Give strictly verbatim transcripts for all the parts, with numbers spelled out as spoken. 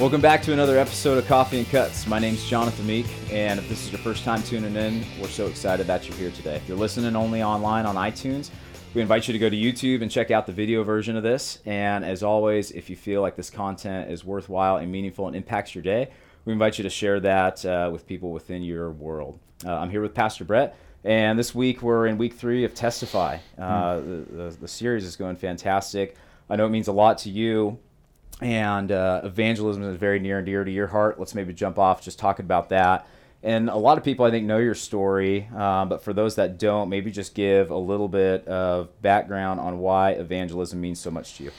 Welcome back to another episode of Coffee and Cuts. My name's Jonathan Meek, and if this is your first time tuning in, we're so excited that you're here today. If you're listening only online on iTunes, we invite you to go to YouTube and check out the video version of this. And as always, if you feel like this content is worthwhile and meaningful and impacts your day, we invite you to share that uh, with people within your world. Uh, I'm here with Pastor Brett, and this week we're in week three of Testify. Uh, the, the, the series is going fantastic. I know it means a lot to you. And uh, evangelism is very near and dear to your heart. Let's maybe jump off just talking about that. And a lot of people, I think, know your story. Uh, but for those that don't, maybe just give a little bit of background on why evangelism means so much to you.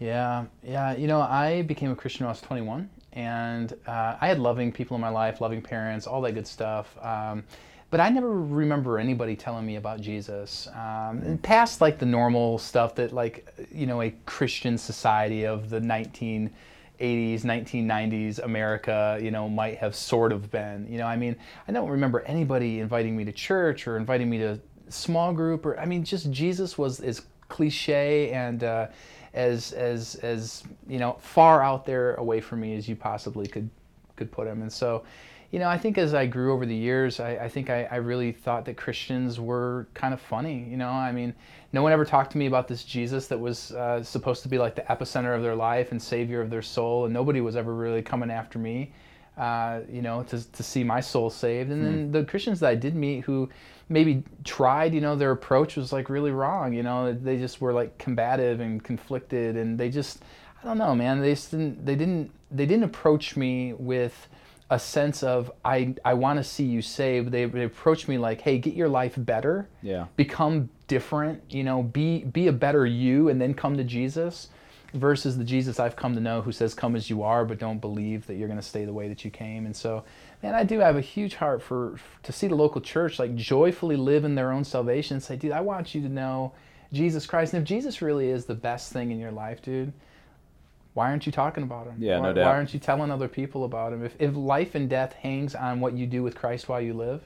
Yeah, yeah. You know, I became a Christian when I was twenty-one. And uh, I had loving people in my life, loving parents, all that good stuff. Um, but I never remember anybody telling me about Jesus. Um, past like the normal stuff that like, you know, a Christian society of the nineteen eighties, nineteen nineties America, you know, might have sort of been. You know, I mean, I don't remember anybody inviting me to church or inviting me to small group or, I mean, just Jesus was as cliche and uh, as, as, as, you know, far out there away from me as you possibly could, could put him. And so, you know, I think as I grew over the years, I, I think I, I really thought that Christians were kind of funny. You know, I mean, no one ever talked to me about this Jesus that was uh, supposed to be like the epicenter of their life and savior of their soul, and nobody was ever really coming after me, uh, you know, to to see my soul saved. And then mm. the Christians that I did meet who maybe tried, you know, their approach was like really wrong. You know, they just were like combative and conflicted, and they just, I don't know, man, they just didn't, they didn't, they didn't approach me with a sense of, I, I want to see you saved. They, they approached me like, hey, get your life better. Yeah. Become different, you know, be be a better you and then come to Jesus versus the Jesus I've come to know who says, come as you are, but don't believe that you're going to stay the way that you came. And so, man, I do have a huge heart for, to see the local church like joyfully live in their own salvation and say, dude, I want you to know Jesus Christ. And if Jesus really is the best thing in your life, dude, why aren't you talking about him? Yeah, why, no doubt. Why aren't you telling other people about him? If if life and death hangs on what you do with Christ while you live,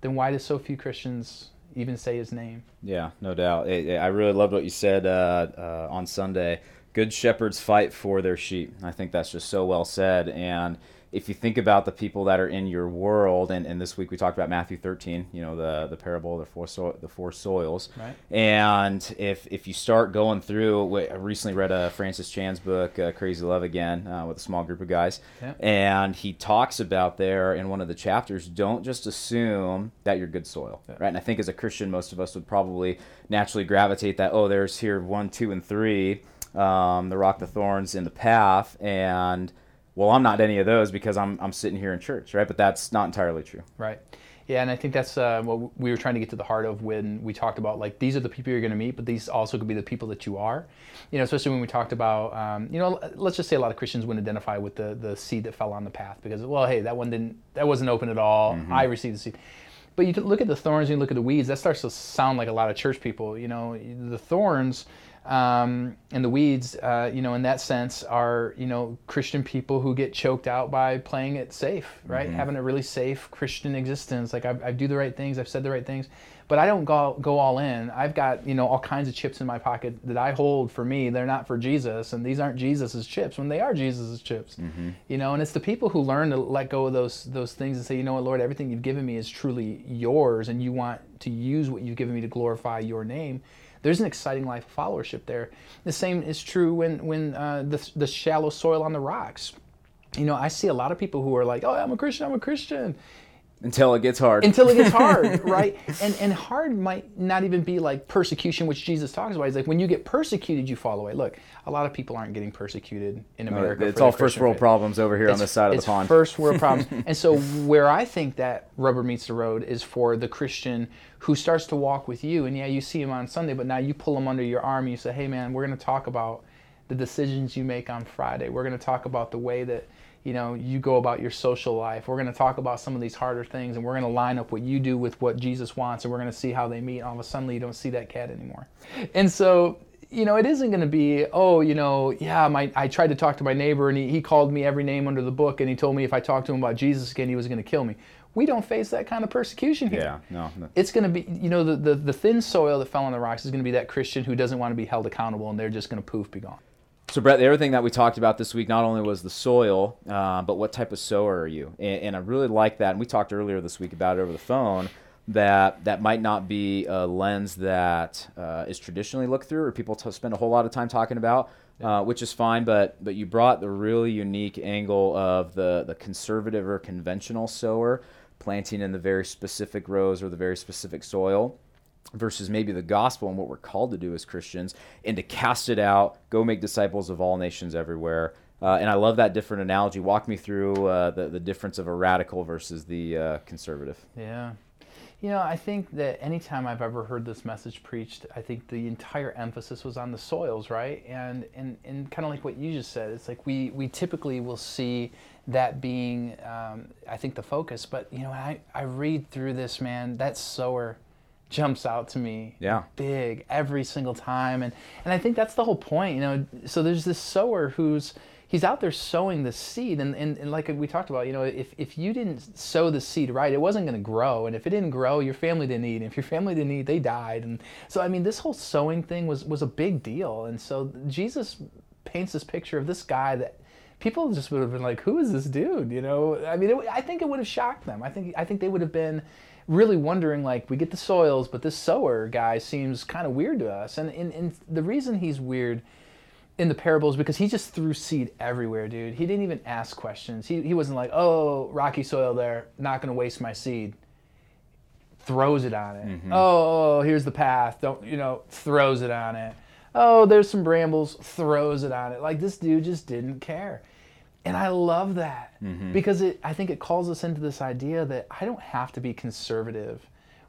then why do so few Christians even say his name? Yeah, no doubt. I, I really loved what you said uh, uh, on Sunday. Good shepherds fight for their sheep. I think that's just so well said. And if you think about the people that are in your world, and, and this week we talked about Matthew thirteen, you know, the, the parable of the four, so, the four soils. Right. And if if you start going through, I recently read a Francis Chan's book, uh, Crazy Love again, uh, with a small group of guys. Yeah. And he talks about there in one of the chapters, don't just assume that you're good soil, yeah. right? And I think as a Christian, most of us would probably naturally gravitate that, oh, there's here one, two, and three, um, the rock, the thorns, and the path, and well, I'm not any of those because I'm I'm sitting here in church, right? But that's not entirely true. Right. Yeah, and I think that's uh, what we were trying to get to the heart of when we talked about, like, these are the people you're going to meet, but these also could be the people that you are. You know, especially when we talked about, um, you know, let's just say a lot of Christians wouldn't identify with the, the seed that fell on the path because, well, hey, that one didn't, that wasn't open at all. Mm-hmm. I received the seed. But you look at the thorns and you look at the weeds, that starts to sound like a lot of church people. You know, the thorns um, and the weeds, uh, you know, in that sense are, you know, Christian people who get choked out by playing it safe, right? Mm-hmm. Having a really safe Christian existence. Like I, I do the right things, I've said the right things, but I don't go, go all in. I've got, you know, all kinds of chips in my pocket that I hold for me. They're not for Jesus, and these aren't Jesus's chips when they are Jesus's chips, mm-hmm. you know, and it's the people who learn to let go of those, those things and say, you know what, Lord, everything you've given me is truly yours, and you want to use what you've given me to glorify your name. There's an exciting life of followership there. The same is true when when uh, the the shallow soil on the rocks. You know, I see a lot of people who are like, "Oh, I'm a Christian. I'm a Christian." Until it gets hard. Until it gets hard, right? And and hard might not even be like persecution, which Jesus talks about. He's like, when you get persecuted, you fall away. Look, a lot of people aren't getting persecuted in America. It's all first world problems over here on this side of the pond. It's first world problems. And so where I think that rubber meets the road is for the Christian who starts to walk with you. And yeah, you see him on Sunday, but now you pull him under your arm and you say, hey man, we're going to talk about the decisions you make on Friday. We're going to talk about the way that, you know, you go about your social life. We're going to talk about some of these harder things, and we're going to line up what you do with what Jesus wants, and we're going to see how they meet. All of a sudden, you don't see that cat anymore. And so, you know, it isn't going to be, oh, you know, yeah, my I tried to talk to my neighbor, and he, he called me every name under the book, and he told me if I talked to him about Jesus again, he was going to kill me. We don't face that kind of persecution here. Yeah, no, no. It's going to be, you know, the, the, the thin soil that fell on the rocks is going to be that Christian who doesn't want to be held accountable, and they're just going to poof, be gone. So, Brett, the other thing that we talked about this week not only was the soil, uh, but what type of sower are you? And, and I really like that. And we talked earlier this week about it over the phone, that that might not be a lens that uh, is traditionally looked through or people t- spend a whole lot of time talking about, uh, which is fine. But but you brought the really unique angle of the, the conservative or conventional sower, planting in the very specific rows or the very specific soil, versus maybe the gospel and what we're called to do as Christians, and to cast it out, go make disciples of all nations everywhere. Uh, and I love that different analogy. Walk me through uh, the, the difference of a radical versus the uh, conservative. Yeah. You know, I think that anytime I've ever heard this message preached, I think the entire emphasis was on the soils, right? And and, and kind of like what you just said, it's like we, we typically will see that being, um, I think, the focus. But, you know, I, I read through this, man, that sower jumps out to me, yeah, big every single time, and and I think that's the whole point, you know. So there's this sower who's he's out there sowing the seed, and and, and like we talked about, you know, if if you didn't sow the seed right, it wasn't going to grow, and if it didn't grow, your family didn't eat, and if your family didn't eat, they died, and so I mean, this whole sowing thing was was a big deal, and so Jesus paints this picture of this guy that people just would have been like, who is this dude? You know, I mean, it, I think it would have shocked them. I think I think they would have been really wondering, like, we get the soils, but this sower guy seems kind of weird to us. And, and, and the reason he's weird in the parable is because he just threw seed everywhere, dude. He didn't even ask questions. He, he wasn't like, oh, rocky soil there, not going to waste my seed. Throws it on it. Mm-hmm. Oh, here's the path. Don't, you know, throws it on it. Oh, there's some brambles. Throws it on it. Like, this dude just didn't care. And I love that, mm-hmm. because it, I think it calls us into this idea that I don't have to be conservative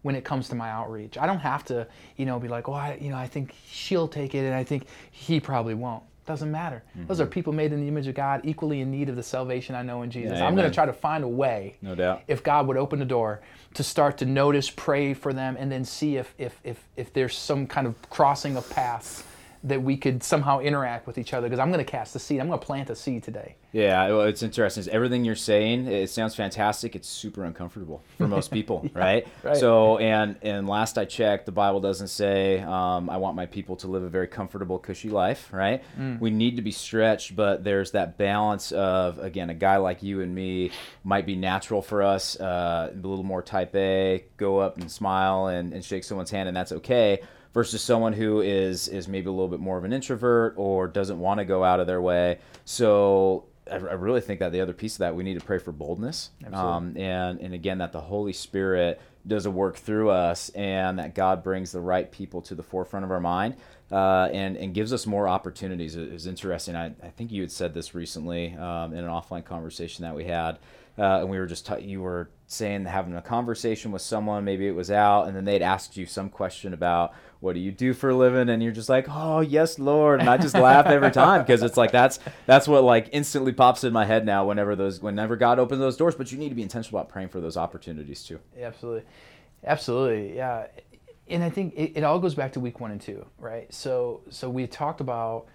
when it comes to my outreach. I don't have to, you know, be like, oh, I, you know, I think she'll take it, and I think he probably won't. Doesn't matter. Mm-hmm. Those are people made in the image of God, equally in need of the salvation I know in Jesus. Yeah, I'm going to try to find a way, no doubt, if God would open the door, to start to notice, pray for them, and then see if if if if there's some kind of crossing of paths that we could somehow interact with each other, because I'm going to cast a seed. I'm going to plant a seed today. Yeah, well, it's interesting. It's everything you're saying, it sounds fantastic. It's super uncomfortable for most people, yeah, right? right? So, and and last I checked, the Bible doesn't say, um, I want my people to live a very comfortable, cushy life, right? Mm. We need to be stretched, but there's that balance of, again, a guy like you and me might be natural for us, uh, a little more type A, go up and smile and, and shake someone's hand, and that's okay, versus someone who is is maybe a little bit more of an introvert or doesn't want to go out of their way. So I, I really think that the other piece of that, we need to pray for boldness. Um, and, and again, that the Holy Spirit does a work through us, and that God brings the right people to the forefront of our mind, uh, and, and gives us more opportunities. It was interesting. I, I think you had said this recently um, in an offline conversation that we had. Uh, and we were just, t- you were saying, having a conversation with someone, maybe it was out, and then they'd asked you some question about, what do you do for a living? And you're just like, oh, yes, Lord. And I just laugh every time, because it's like, that's that's what like instantly pops in my head now whenever those, whenever God opens those doors. But you need to be intentional about praying for those opportunities too. Yeah, absolutely. Absolutely. Yeah. And I think it, it all goes back to week one and two, right? So, so we talked about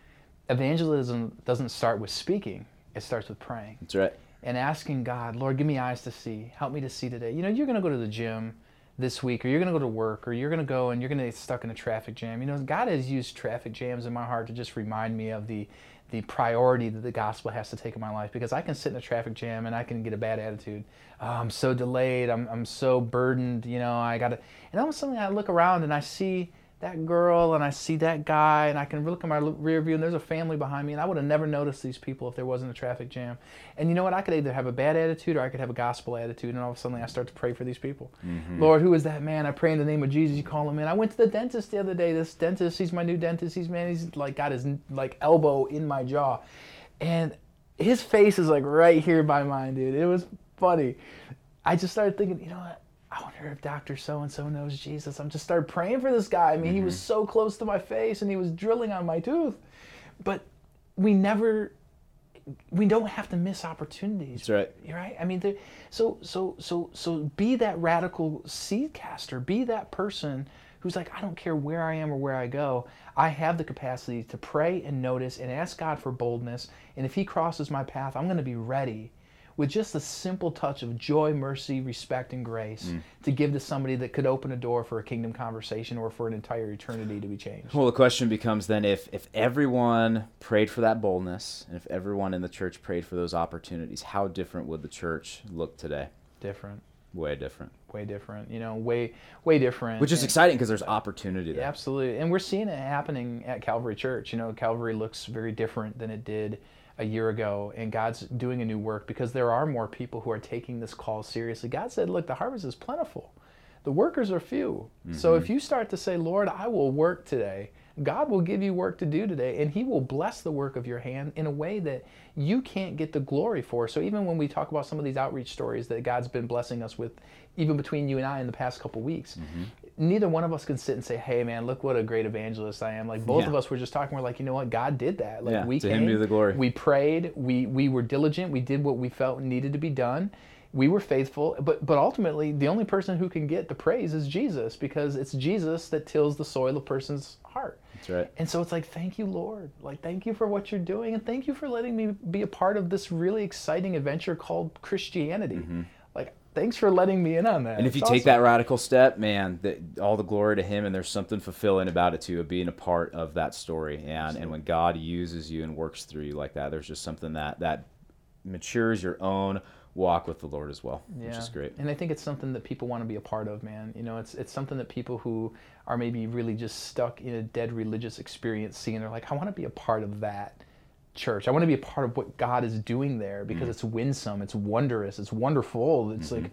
evangelism doesn't start with speaking. It starts with praying. That's right. And asking God, Lord, give me eyes to see. Help me to see today. You know, you're going to go to the gym this week, or you're going to go to work, or you're going to go and you're going to get stuck in a traffic jam. You know, God has used traffic jams in my heart to just remind me of the the priority that the gospel has to take in my life, because I can sit in a traffic jam and I can get a bad attitude. Oh, I'm so delayed. I'm I'm so burdened. You know, I got to. And all of a sudden I look around and I see that girl and I see that guy, and I can look at my rear view and there's a family behind me, and I would have never noticed these people if there wasn't a traffic jam. And you know what? I could either have a bad attitude or I could have a gospel attitude, and all of a sudden I start to pray for these people. Mm-hmm. Lord, who is that man? I pray in the name of Jesus, you call him in. I went to the dentist the other day. This dentist, he's my new dentist. He's, man, he's like got his like elbow in my jaw, and his face is like right here by mine, dude. It was funny. I just started thinking, you know what? I wonder if Doctor So-and-so knows Jesus. I'm just started praying for this guy. I mean, mm-hmm. he was so close to my face, and he was drilling on my tooth. But we never, we don't have to miss opportunities. That's right. Right? I mean, so so so so be that radical seed caster. Be that person who's like, I don't care where I am or where I go. I have the capacity to pray and notice and ask God for boldness. And if he crosses my path, I'm going to be ready with just a simple touch of joy, mercy, respect, and grace mm. to give to somebody that could open a door for a kingdom conversation or for an entire eternity to be changed. Well, the question becomes then, if, if everyone prayed for that boldness, and if everyone in the church prayed for those opportunities, how different would the church look today? Different. Way different. Way different. You know, way, way different. Which is and, exciting because there's opportunity there. Absolutely. And we're seeing it happening at Calvary Church. You know, Calvary looks very different than it did a year ago, and God's doing a new work because there are more people who are taking this call seriously. God said, look, the harvest is plentiful. The workers are few. Mm-hmm. So if you start to say, Lord, I will work today, God will give you work to do today, and He will bless the work of your hand in a way that you can't get the glory for. So even when we talk about some of these outreach stories that God's been blessing us with, even between you and I in the past couple weeks, mm-hmm. neither one of us can sit and say, hey man, look what a great evangelist I am. Like both yeah. of us were just talking, we're like, you know what, God did that. Like yeah, we to came, Him be the glory. We prayed, we we were diligent, we did what we felt needed to be done. We were faithful, but but ultimately, the only person who can get the praise is Jesus, because it's Jesus that tills the soil of a person's heart. That's right. And so it's like, thank you, Lord. Like, thank you for what you're doing, and thank you for letting me be a part of this really exciting adventure called Christianity. Mm-hmm. Like, thanks for letting me in on that. And if it's you awesome. Take that radical step, man, the, all the glory to Him, and there's something fulfilling about it, too, of being a part of that story. And Absolutely. And when God uses you and works through you like that, there's just something that that matures your own walk with the Lord as well, yeah. which is great. And I think it's something that people want to be a part of, man. You know, it's it's something that people who are maybe really just stuck in a dead religious experience see, and they're like, I want to be a part of that church. I want to be a part of what God is doing there, because mm-hmm. it's winsome, it's wondrous, it's wonderful. It's mm-hmm. like,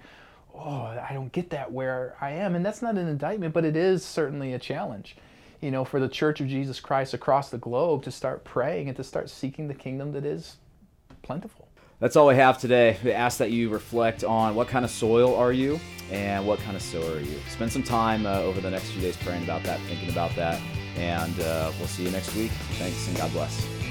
oh, I don't get that where I am. And that's not an indictment, but it is certainly a challenge, you know, for the Church of Jesus Christ across the globe to start praying and to start seeking the kingdom that is plentiful. That's all we have today. We ask that you reflect on what kind of soil are you and what kind of sower are you. Spend some time uh, over the next few days praying about that, thinking about that, and uh, we'll see you next week. Thanks, and God bless.